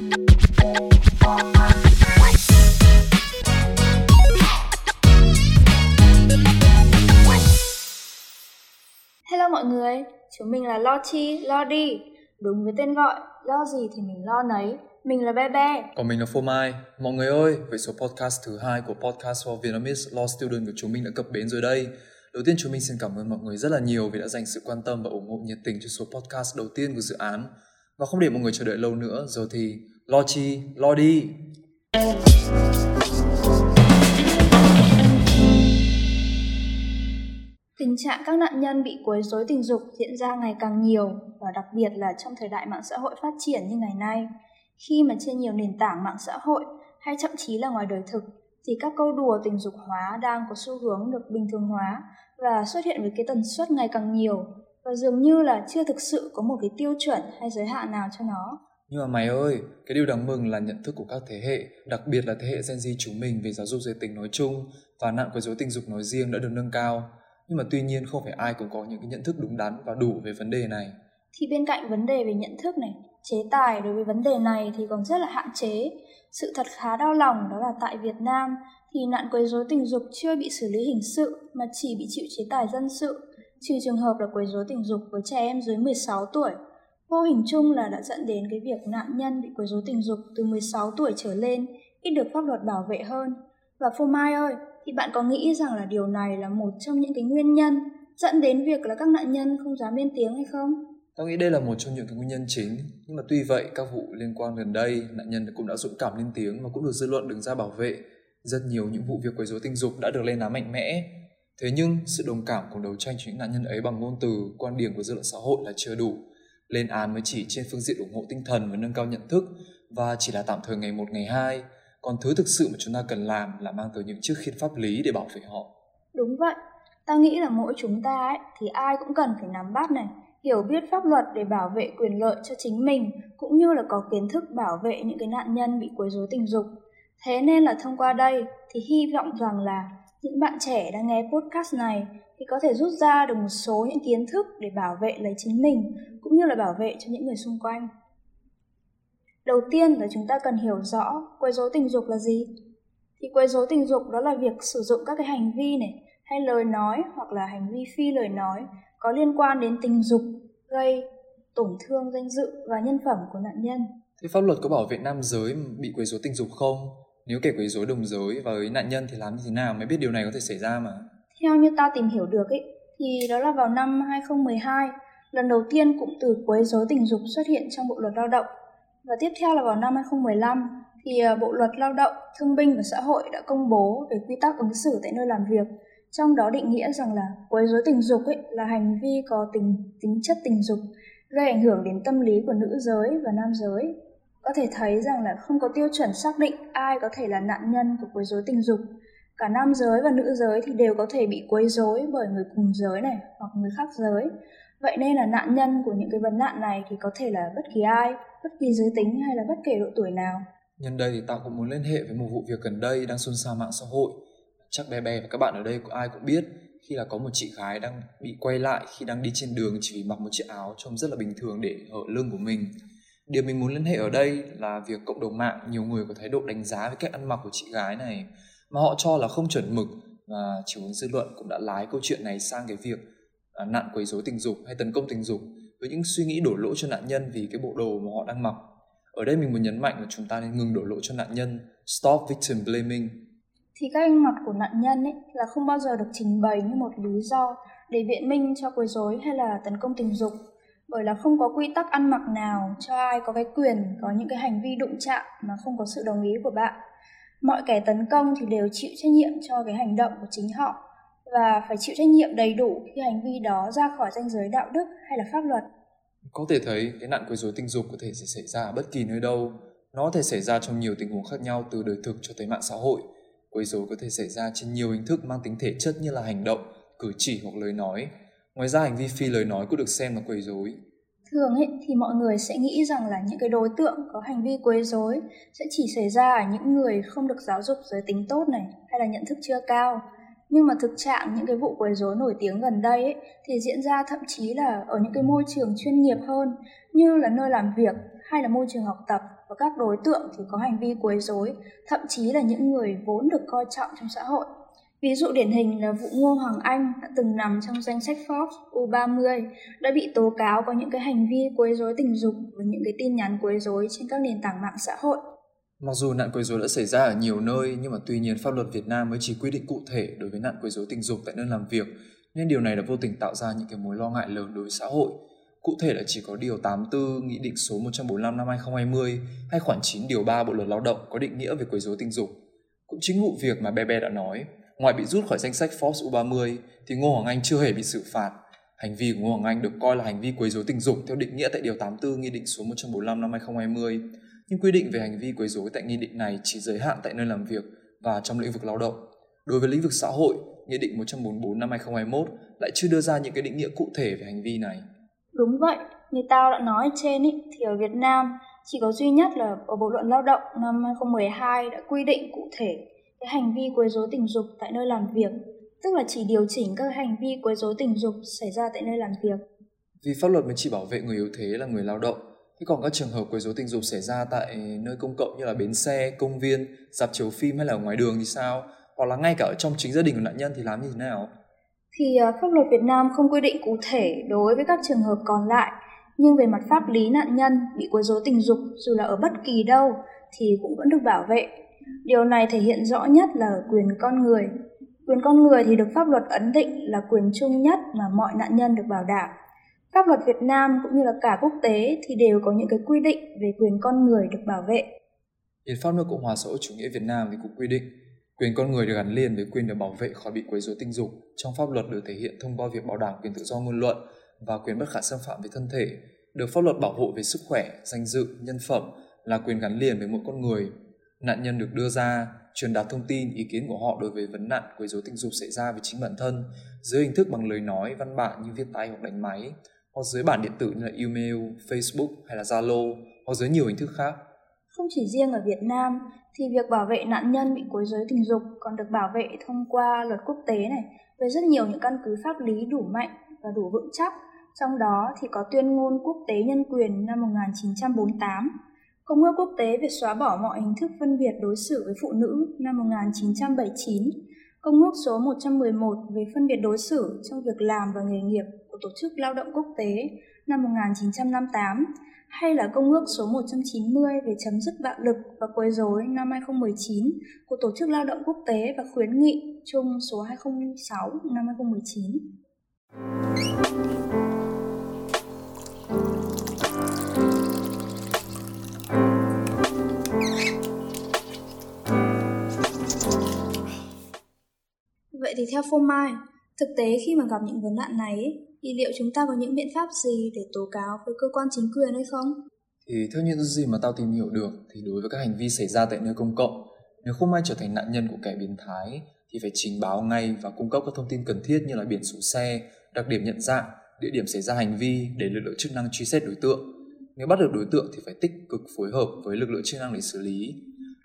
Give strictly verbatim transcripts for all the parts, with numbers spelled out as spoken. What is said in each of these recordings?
Hello mọi người, chúng mình là Lo Chi, Lo Đi. Đúng với tên gọi, lo gì thì mình lo nấy. Mình là Bé Bé. Còn mình là Phô Mai. Mọi người ơi, về số podcast thứ hai của podcast for Vietnamese Law Student của chúng mình đã cập bến rồi đây. Đầu tiên chúng mình xin cảm ơn mọi người rất là nhiều vì đã dành sự quan tâm và ủng hộ nhiệt tình cho số podcast đầu tiên của dự án. Và không để mọi người chờ đợi lâu nữa, giờ thì Lo Chi, Lo Đi. Tình trạng các nạn nhân bị quấy rối tình dục diễn ra ngày càng nhiều, và đặc biệt là trong thời đại mạng xã hội phát triển như ngày nay. Khi mà trên nhiều nền tảng mạng xã hội hay thậm chí là ngoài đời thực, thì các câu đùa tình dục hóa đang có xu hướng được bình thường hóa và xuất hiện với cái tần suất ngày càng nhiều, và dường như là chưa thực sự có một cái tiêu chuẩn hay giới hạn nào cho nó. Nhưng mà mày ơi, cái điều đáng mừng là nhận thức của các thế hệ, đặc biệt là thế hệ Gen Z chúng mình về giáo dục giới tính nói chung và nạn quấy rối tình dục nói riêng đã được nâng cao. Nhưng mà tuy nhiên không phải ai cũng có những cái nhận thức đúng đắn và đủ về vấn đề này. Thì bên cạnh vấn đề về nhận thức này, chế tài đối với vấn đề này thì còn rất là hạn chế. Sự thật khá đau lòng đó là tại Việt Nam thì nạn quấy rối tình dục chưa bị xử lý hình sự mà chỉ bị chịu chế tài dân sự, trừ trường hợp là quấy rối tình dục với trẻ em dưới mười sáu tuổi. Vô hình chung là đã dẫn đến cái việc nạn nhân bị quấy rối tình dục từ mười sáu tuổi trở lên ít được pháp luật bảo vệ hơn. Và Phô Mai ơi, thì bạn có nghĩ rằng là điều này là một trong những cái nguyên nhân dẫn đến việc là các nạn nhân không dám lên tiếng hay không? Tao nghĩ đây là một trong những cái nguyên nhân chính. Nhưng mà tuy vậy, các vụ liên quan gần đây, nạn nhân cũng đã dũng cảm lên tiếng và cũng được dư luận đứng ra bảo vệ. Rất nhiều những vụ việc quấy rối tình dục đã được lên án mạnh mẽ. Thế nhưng, sự đồng cảm cùng đấu tranh cho những nạn nhân ấy bằng ngôn từ, quan điểm của dư luận xã hội là chưa đủ. Lên án mới chỉ trên phương diện ủng hộ tinh thần và nâng cao nhận thức, và chỉ là tạm thời ngày một, ngày hai. Còn thứ thực sự mà chúng ta cần làm là mang tới những chiếc khiên pháp lý để bảo vệ họ. Đúng vậy, ta nghĩ là mỗi chúng ta ấy, thì ai cũng cần phải nắm bắt này, hiểu biết pháp luật để bảo vệ quyền lợi cho chính mình, cũng như là có kiến thức bảo vệ những cái nạn nhân bị quấy rối tình dục. Thế nên là thông qua đây thì hy vọng rằng là những bạn trẻ đang nghe podcast này thì có thể rút ra được một số những kiến thức để bảo vệ lấy chính mình, cũng như là bảo vệ cho những người xung quanh. Đầu tiên là chúng ta cần hiểu rõ quấy rối tình dục là gì. Thì quấy rối tình dục đó là việc sử dụng các cái hành vi này, hay lời nói hoặc là hành vi phi lời nói có liên quan đến tình dục, gây tổn thương danh dự và nhân phẩm của nạn nhân. Thế pháp luật có bảo vệ nam giới bị quấy rối tình dục không? Nếu kẻ quấy rối đồng giới và với nạn nhân thì làm như thế nào mới biết điều này có thể xảy ra mà? Theo như ta tìm hiểu được ý, thì đó là vào năm hai không một hai, lần đầu tiên cụm từ quấy rối tình dục xuất hiện trong Bộ luật Lao động. Và tiếp theo là vào năm hai không một năm, thì Bộ luật Lao động, Thương binh và Xã hội đã công bố về quy tắc ứng xử tại nơi làm việc. Trong đó định nghĩa rằng là quấy rối tình dục ấy là hành vi có tính, tính chất tình dục, gây ảnh hưởng đến tâm lý của nữ giới và nam giới. Có thể thấy rằng là không có tiêu chuẩn xác định ai có thể là nạn nhân của quấy rối tình dục. Cả nam giới và nữ giới thì đều có thể bị quấy rối bởi người cùng giới này hoặc người khác giới. Vậy nên là nạn nhân của những cái vấn nạn này thì có thể là bất kỳ ai, bất kỳ giới tính hay là bất kể độ tuổi nào. Nhân đây thì tao cũng muốn liên hệ với một vụ việc gần đây đang xôn xao mạng xã hội. Chắc Bé Bé và các bạn ở đây ai cũng biết, khi là có một chị gái đang bị quay lại khi đang đi trên đường chỉ vì mặc một chiếc áo trông rất là bình thường để hở lưng của mình. Điều mình muốn liên hệ ở đây là việc cộng đồng mạng nhiều người có thái độ đánh giá với cách ăn mặc của chị gái này mà họ cho là không chuẩn mực, và chiều hướng dư luận cũng đã lái câu chuyện này sang cái việc à, nạn quấy rối tình dục hay tấn công tình dục với những suy nghĩ đổ lỗi cho nạn nhân vì cái bộ đồ mà họ đang mặc. Ở đây mình muốn nhấn mạnh là chúng ta nên ngừng đổ lỗi cho nạn nhân, stop victim blaming. Thì các ăn mặc của nạn nhân ấy là không bao giờ được trình bày như một lý do để biện minh cho quấy rối hay là tấn công tình dục, bởi là không có quy tắc ăn mặc nào cho ai có cái quyền có những cái hành vi đụng chạm mà không có sự đồng ý của bạn. Mọi kẻ tấn công thì đều chịu trách nhiệm cho cái hành động của chính họ và phải chịu trách nhiệm đầy đủ khi hành vi đó ra khỏi ranh giới đạo đức hay là pháp luật. Có thể thấy cái nạn quấy rối tình dục có thể xảy ra ở bất kỳ nơi đâu. Nó có thể xảy ra trong nhiều tình huống khác nhau, từ đời thực cho tới mạng xã hội. Quấy rối có thể xảy ra trên nhiều hình thức mang tính thể chất như là hành động, cử chỉ hoặc lời nói. Ngoài ra hành vi phi lời nói cũng được xem là quấy rối. Thường ấy, thì mọi người sẽ nghĩ rằng là những cái đối tượng có hành vi quấy rối sẽ chỉ xảy ra ở những người không được giáo dục giới tính tốt này hay là nhận thức chưa cao. Nhưng mà thực trạng những cái vụ quấy rối nổi tiếng gần đây ấy, thì diễn ra thậm chí là ở những cái môi trường chuyên nghiệp hơn như là nơi làm việc hay là môi trường học tập và các đối tượng thì có hành vi quấy rối, thậm chí là những người vốn được coi trọng trong xã hội. Ví dụ điển hình là vụ Ngô Hoàng Anh đã từng nằm trong danh sách Forbes U ba mươi đã bị tố cáo có những cái hành vi quấy rối tình dục và những cái tin nhắn quấy rối trên các nền tảng mạng xã hội. Mặc dù nạn quấy rối đã xảy ra ở nhiều nơi, nhưng mà tuy nhiên pháp luật Việt Nam mới chỉ quy định cụ thể đối với nạn quấy rối tình dục tại nơi làm việc, nên điều này đã vô tình tạo ra những cái mối lo ngại lớn đối với xã hội. Cụ thể là chỉ có điều tám mươi tư Nghị định số một trăm bốn mươi lăm năm hai không hai không hay khoản chín điều ba Bộ luật Lao động có định nghĩa về quấy rối tình dục. Cũng chính vụ việc mà Bé Bé đã nói, ngoài bị rút khỏi danh sách Forbes U ba mươi thì Ngô Hoàng Anh chưa hề bị xử phạt. Hành vi của Ngô Hoàng Anh được coi là hành vi quấy rối tình dục theo định nghĩa tại điều tám mươi tư Nghị định số một trăm bốn mươi lăm năm hai không hai không, nhưng quy định về hành vi quấy rối tại nghị định này chỉ giới hạn tại nơi làm việc và trong lĩnh vực lao động. Đối với lĩnh vực xã hội, Nghị định một trăm bốn mươi tư năm hai không hai mốt lại chưa đưa ra những cái định nghĩa cụ thể về hành vi này. Đúng vậy, như tao đã nói trên ý, thì ở Việt Nam chỉ có duy nhất là ở Bộ luật Lao động năm hai không một hai đã quy định cụ thể cái hành vi quấy rối tình dục tại nơi làm việc, tức là chỉ điều chỉnh các hành vi quấy rối tình dục xảy ra tại nơi làm việc. Vì pháp luật mới chỉ bảo vệ người yếu thế là người lao động, thế còn các trường hợp quấy rối tình dục xảy ra tại nơi công cộng như là bến xe, công viên, rạp chiếu phim hay là ngoài đường thì sao? Hoặc là ngay cả ở trong chính gia đình của nạn nhân thì làm như thế nào? Thì pháp luật Việt Nam không quy định cụ thể đối với các trường hợp còn lại, nhưng về mặt pháp lý nạn nhân bị quấy rối tình dục dù là ở bất kỳ đâu thì cũng vẫn được bảo vệ. Điều này thể hiện rõ nhất là quyền con người. Quyền con người thì được pháp luật ấn định là quyền chung nhất mà mọi nạn nhân được bảo đảm. Pháp luật Việt Nam cũng như là cả quốc tế thì đều có những cái quy định về quyền con người được bảo vệ. Hiến pháp nước Cộng hòa xã hội chủ nghĩa Việt Nam thì cũng quy định quyền con người được gắn liền với quyền được bảo vệ khỏi bị quấy rối tình dục. Trong pháp luật được thể hiện thông qua việc bảo đảm quyền tự do ngôn luận và quyền bất khả xâm phạm về thân thể, được pháp luật bảo hộ về sức khỏe, danh dự, nhân phẩm là quyền gắn liền với mỗi con người. Nạn nhân được đưa ra, truyền đạt thông tin, ý kiến của họ đối với vấn nạn quấy rối tình dục xảy ra với chính bản thân, dưới hình thức bằng lời nói, văn bản như viết tay hoặc đánh máy, hoặc dưới bản điện tử như là email, Facebook hay là Zalo, hoặc dưới nhiều hình thức khác. Không chỉ riêng ở Việt Nam, thì việc bảo vệ nạn nhân bị quấy rối tình dục còn được bảo vệ thông qua luật quốc tế này, với rất nhiều những căn cứ pháp lý đủ mạnh và đủ vững chắc, trong đó thì có Tuyên ngôn Quốc tế Nhân quyền năm một nghìn chín trăm bốn mươi tám, Công ước Quốc tế về xóa bỏ mọi hình thức phân biệt đối xử với phụ nữ năm một nghìn chín trăm bảy mươi chín, Công ước số một trăm mười một về phân biệt đối xử trong việc làm và nghề nghiệp của Tổ chức Lao động Quốc tế năm một nghìn chín trăm năm mươi tám, hay là Công ước số một trăm chín mươi về chấm dứt bạo lực và quấy rối năm hai không một chín của Tổ chức Lao động Quốc tế và Khuyến nghị chung số hai không không sáu năm hai không một chín. Vậy thì theo Phô Mai, thực tế khi mà gặp những vấn nạn này thì liệu chúng ta có những biện pháp gì để tố cáo với cơ quan chính quyền hay không? Thì theo những gì mà tao tìm hiểu được thì đối với các hành vi xảy ra tại nơi công cộng, nếu không may trở thành nạn nhân của kẻ biến thái thì phải trình báo ngay và cung cấp các thông tin cần thiết như là biển số xe, đặc điểm nhận dạng, địa điểm xảy ra hành vi để lực lượng chức năng truy xét đối tượng. Nếu bắt được đối tượng thì phải tích cực phối hợp với lực lượng chức năng để xử lý,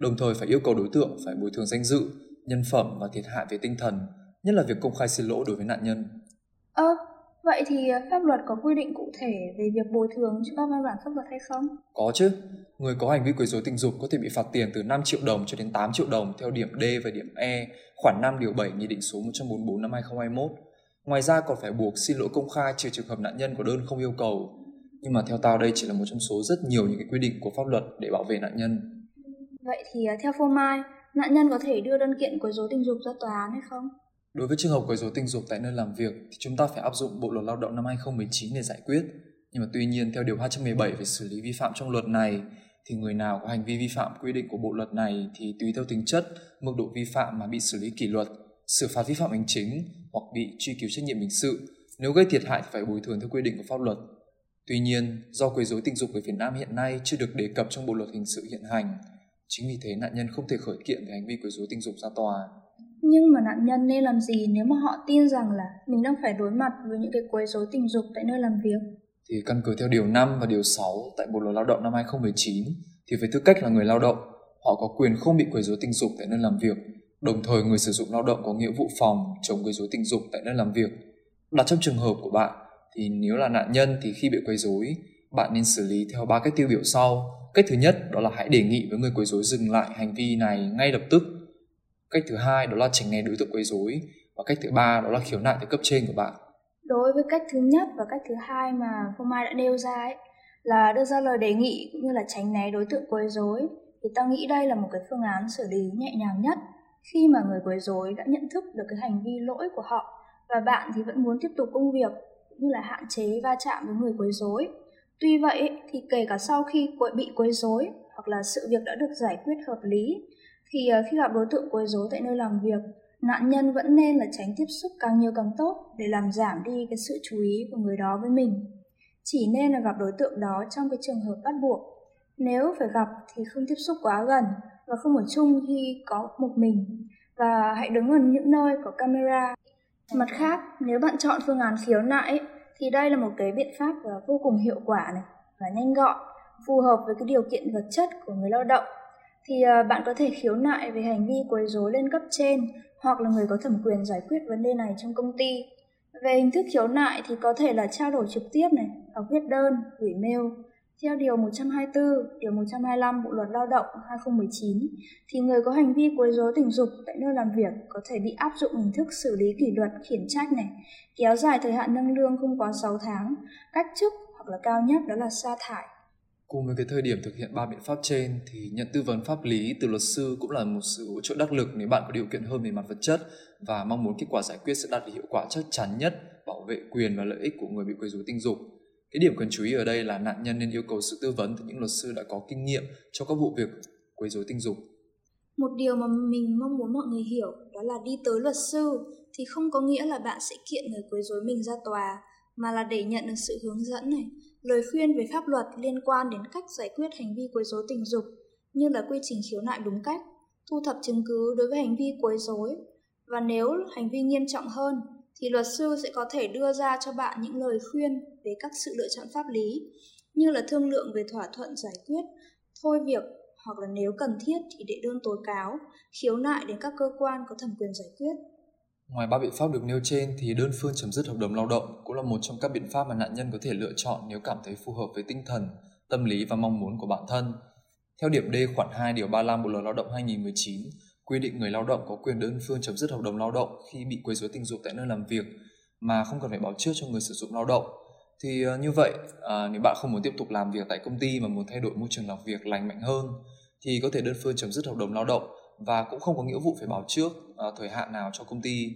đồng thời phải yêu cầu đối tượng phải bồi thường danh dự, nhân phẩm và thiệt hại về tinh thần, nhất là việc công khai xin lỗi đối với nạn nhân. Ơ, à, vậy thì pháp luật có quy định cụ thể về việc bồi thường cho các văn bản pháp luật hay không? Có chứ, người có hành vi quấy rối tình dục có thể bị phạt tiền từ năm triệu đồng cho đến tám triệu đồng theo điểm D và điểm E, khoản năm điều bảy Nghị định số một trăm bốn mươi tư năm hai không hai mốt. Ngoài ra còn phải buộc xin lỗi công khai trừ trường hợp nạn nhân có đơn không yêu cầu. Nhưng mà theo tao đây chỉ là một trong số rất nhiều những cái quy định của pháp luật để bảo vệ nạn nhân. Vậy thì theo Phô Mai, nạn nhân có thể đưa đơn kiện quấy rối tình dục ra tòa án hay không? Đối với trường hợp quấy rối tình dục tại nơi làm việc thì chúng ta phải áp dụng Bộ luật Lao động năm hai không một chín để giải quyết. Nhưng mà tuy nhiên theo điều hai trăm mười bảy về xử lý vi phạm trong luật này thì người nào có hành vi vi phạm quy định của bộ luật này thì tùy theo tính chất, mức độ vi phạm mà bị xử lý kỷ luật, xử phạt vi phạm hành chính hoặc bị truy cứu trách nhiệm hình sự. Nếu gây thiệt hại thì phải bồi thường theo quy định của pháp luật. Tuy nhiên, do quấy rối tình dục ở Việt Nam hiện nay chưa được đề cập trong bộ luật hình sự hiện hành, chính vì thế nạn nhân không thể khởi kiện về hành vi quấy rối tình dục ra tòa. Nhưng mà nạn nhân nên làm gì nếu mà họ tin rằng là mình đang phải đối mặt với những cái quấy rối tình dục tại nơi làm việc? Thì căn cứ theo điều năm và điều sáu tại Bộ luật Lao động năm hai không một chín thì với tư cách là người lao động, họ có quyền không bị quấy rối tình dục tại nơi làm việc. Đồng thời người sử dụng lao động có nghĩa vụ phòng chống quấy rối tình dục tại nơi làm việc. Đặt trong trường hợp của bạn thì nếu là nạn nhân thì khi bị quấy rối, bạn nên xử lý theo ba cách tiêu biểu sau. Cách thứ nhất đó là hãy đề nghị với người quấy rối dừng lại hành vi này ngay lập tức. Cách thứ hai đó là tránh né đối tượng quấy rối. Và cách thứ ba đó là khiếu nại tới cấp trên của bạn. Đối với cách thứ nhất và cách thứ hai mà Phương Mai đã nêu ra ấy, là đưa ra lời đề nghị cũng như là tránh né đối tượng quấy rối, thì ta nghĩ đây là một cái phương án xử lý nhẹ nhàng nhất khi mà người quấy rối đã nhận thức được cái hành vi lỗi của họ và bạn thì vẫn muốn tiếp tục công việc cũng như là hạn chế va chạm với người quấy rối. Tuy vậy thì kể cả sau khi bị quấy rối hoặc là sự việc đã được giải quyết hợp lý, thì khi gặp đối tượng quấy rối tại nơi làm việc, nạn nhân vẫn nên là tránh tiếp xúc càng nhiều càng tốt để làm giảm đi cái sự chú ý của người đó với mình. Chỉ nên là gặp đối tượng đó trong cái trường hợp bắt buộc. Nếu phải gặp thì không tiếp xúc quá gần và không ở chung khi có một mình, và hãy đứng ở những nơi có camera. Mặt khác, nếu bạn chọn phương án khiếu nại thì đây là một cái biện pháp vô cùng hiệu quả này và nhanh gọn, phù hợp với cái điều kiện vật chất của người lao động. Thì bạn có thể khiếu nại về hành vi quấy rối lên cấp trên hoặc là người có thẩm quyền giải quyết vấn đề này trong công ty. Về hình thức khiếu nại thì có thể là trao đổi trực tiếp này, hoặc viết đơn, gửi mail. Theo điều một trăm hai mươi tư, điều một trăm hai mươi lăm Bộ luật Lao động hai không một chín thì người có hành vi quấy rối tình dục tại nơi làm việc có thể bị áp dụng hình thức xử lý kỷ luật, khiển trách này, kéo dài thời hạn nâng lương không quá sáu tháng, cách chức hoặc là cao nhất đó là sa thải. Cùng với cái thời điểm thực hiện ba biện pháp trên thì nhận tư vấn pháp lý từ luật sư cũng là một sự hỗ trợ đắc lực nếu bạn có điều kiện hơn về mặt vật chất và mong muốn kết quả giải quyết sẽ đạt được hiệu quả chắc chắn nhất, bảo vệ quyền và lợi ích của người bị quấy rối tình dục. Cái điểm cần chú ý ở đây là nạn nhân nên yêu cầu sự tư vấn từ những luật sư đã có kinh nghiệm cho các vụ việc quấy rối tình dục. Một điều mà mình mong muốn mọi người hiểu đó là đi tới luật sư thì không có nghĩa là bạn sẽ kiện người quấy rối mình ra tòa, mà là để nhận được sự hướng dẫn này, lời khuyên về pháp luật liên quan đến cách giải quyết hành vi quấy rối tình dục, như là quy trình khiếu nại đúng cách, thu thập chứng cứ đối với hành vi quấy rối. Và nếu hành vi nghiêm trọng hơn thì luật sư sẽ có thể đưa ra cho bạn những lời khuyên về các sự lựa chọn pháp lý, như là thương lượng về thỏa thuận giải quyết, thôi việc, hoặc là nếu cần thiết thì đệ đơn tố cáo, khiếu nại đến các cơ quan có thẩm quyền giải quyết. Ngoài ba biện pháp được nêu trên thì đơn phương chấm dứt hợp đồng lao động cũng là một trong các biện pháp mà nạn nhân có thể lựa chọn nếu cảm thấy phù hợp với tinh thần, tâm lý và mong muốn của bản thân. Theo điểm D khoản hai điều ba mươi lăm Bộ luật Lao động hai không một chín, quy định người lao động có quyền đơn phương chấm dứt hợp đồng lao động khi bị quấy rối tình dục tại nơi làm việc mà không cần phải báo trước cho người sử dụng lao động. Thì như vậy, à, nếu bạn không muốn tiếp tục làm việc tại công ty mà muốn thay đổi môi trường làm việc lành mạnh hơn thì có thể đơn phương chấm dứt hợp đồng lao động và cũng không có nghĩa vụ phải báo trước à, thời hạn nào cho công ty,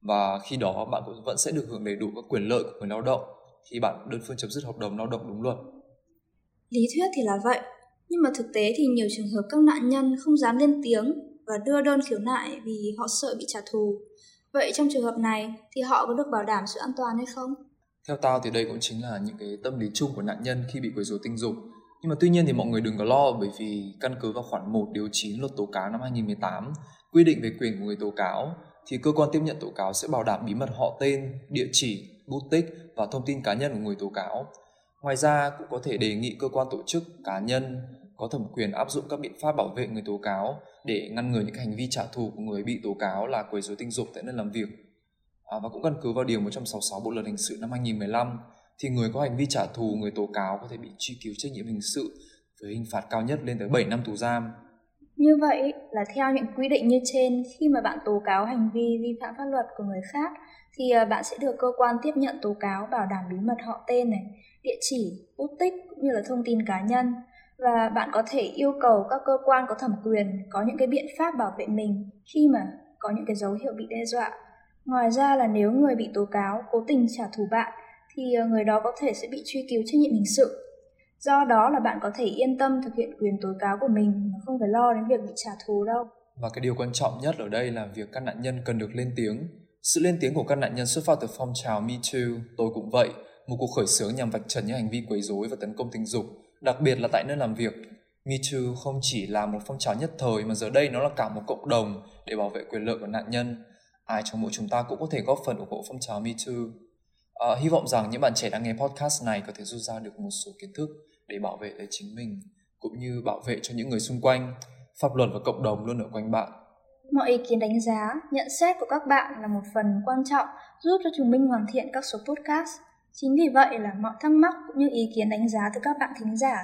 và khi đó bạn cũng vẫn sẽ được hưởng đầy đủ các quyền lợi của người lao động khi bạn đơn phương chấm dứt hợp đồng lao động đúng luật. Lý thuyết thì là vậy, nhưng mà thực tế thì nhiều trường hợp các nạn nhân không dám lên tiếng và đưa đơn khiếu nại vì họ sợ bị trả thù. Vậy trong trường hợp này thì họ có được bảo đảm sự an toàn hay không? Theo tao thì đây cũng chính là những cái tâm lý chung của nạn nhân khi bị quấy rối tình dục. Nhưng mà tuy nhiên thì mọi người đừng có lo, bởi vì căn cứ vào khoản một điều chín luật tố cáo năm hai không một tám quy định về quyền của người tố cáo thì cơ quan tiếp nhận tố cáo sẽ bảo đảm bí mật họ tên, địa chỉ, bút tích và thông tin cá nhân của người tố cáo. Ngoài ra cũng có thể đề nghị cơ quan tổ chức, cá nhân có thẩm quyền áp dụng các biện pháp bảo vệ người tố cáo để ngăn ngừa những hành vi trả thù của người bị tố cáo là quấy rối tình dục tại nơi làm việc. À, và cũng căn cứ vào điều một trăm sáu mươi sáu Bộ luật Hình sự năm hai không một lăm thì người có hành vi trả thù người tố cáo có thể bị truy cứu trách nhiệm hình sự với hình phạt cao nhất lên tới bảy năm tù giam. Như vậy là theo những quy định như trên, khi mà bạn tố cáo hành vi vi phạm pháp luật của người khác thì bạn sẽ được cơ quan tiếp nhận tố cáo bảo đảm bí mật họ tên này, địa chỉ, bút tích cũng như là thông tin cá nhân, và bạn có thể yêu cầu các cơ quan có thẩm quyền có những cái biện pháp bảo vệ mình khi mà có những cái dấu hiệu bị đe dọa. Ngoài ra là nếu người bị tố cáo cố tình trả thù bạn thì người đó có thể sẽ bị truy cứu trách nhiệm hình sự. Do đó là bạn có thể yên tâm thực hiện quyền tố cáo của mình mà không phải lo đến việc bị trả thù đâu. Và cái điều quan trọng nhất ở đây là việc các nạn nhân cần được lên tiếng. Sự lên tiếng của các nạn nhân xuất phát từ phong trào Me Too, tôi cũng vậy, một cuộc khởi xướng nhằm vạch trần những hành vi quấy rối và tấn công tình dục, đặc biệt là tại nơi làm việc. Me Too không chỉ là một phong trào nhất thời mà giờ đây nó là cả một cộng đồng để bảo vệ quyền lợi của nạn nhân. Ai trong mỗi chúng ta cũng có thể góp phần ủng hộ phong trào Me Too. À, hy vọng rằng những bạn trẻ đang nghe podcast này có thể rút ra được một số kiến thức để bảo vệ lấy chính mình cũng như bảo vệ cho những người xung quanh. Pháp luật và cộng đồng luôn ở quanh bạn. Mọi ý kiến đánh giá, nhận xét của các bạn là một phần quan trọng giúp cho chúng mình hoàn thiện các số podcast. Chính vì vậy là mọi thắc mắc cũng như ý kiến đánh giá từ các bạn thính giả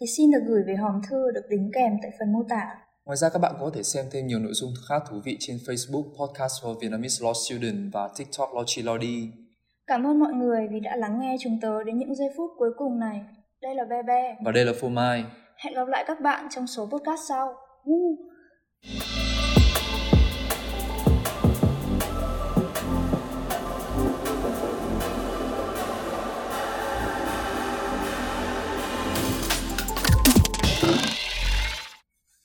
thì xin được gửi về hòm thư được đính kèm tại phần mô tả. Ngoài ra các bạn có thể xem thêm nhiều nội dung khác thú vị trên Facebook Podcast for Vietnamese Law Student và TikTok Lochi Lodi. Cảm ơn mọi người vì đã lắng nghe chúng tớ đến những giây phút cuối cùng này. Đây là Bebe. Và đây là Phô Mai. Hẹn gặp lại các bạn trong số podcast sau. Uh.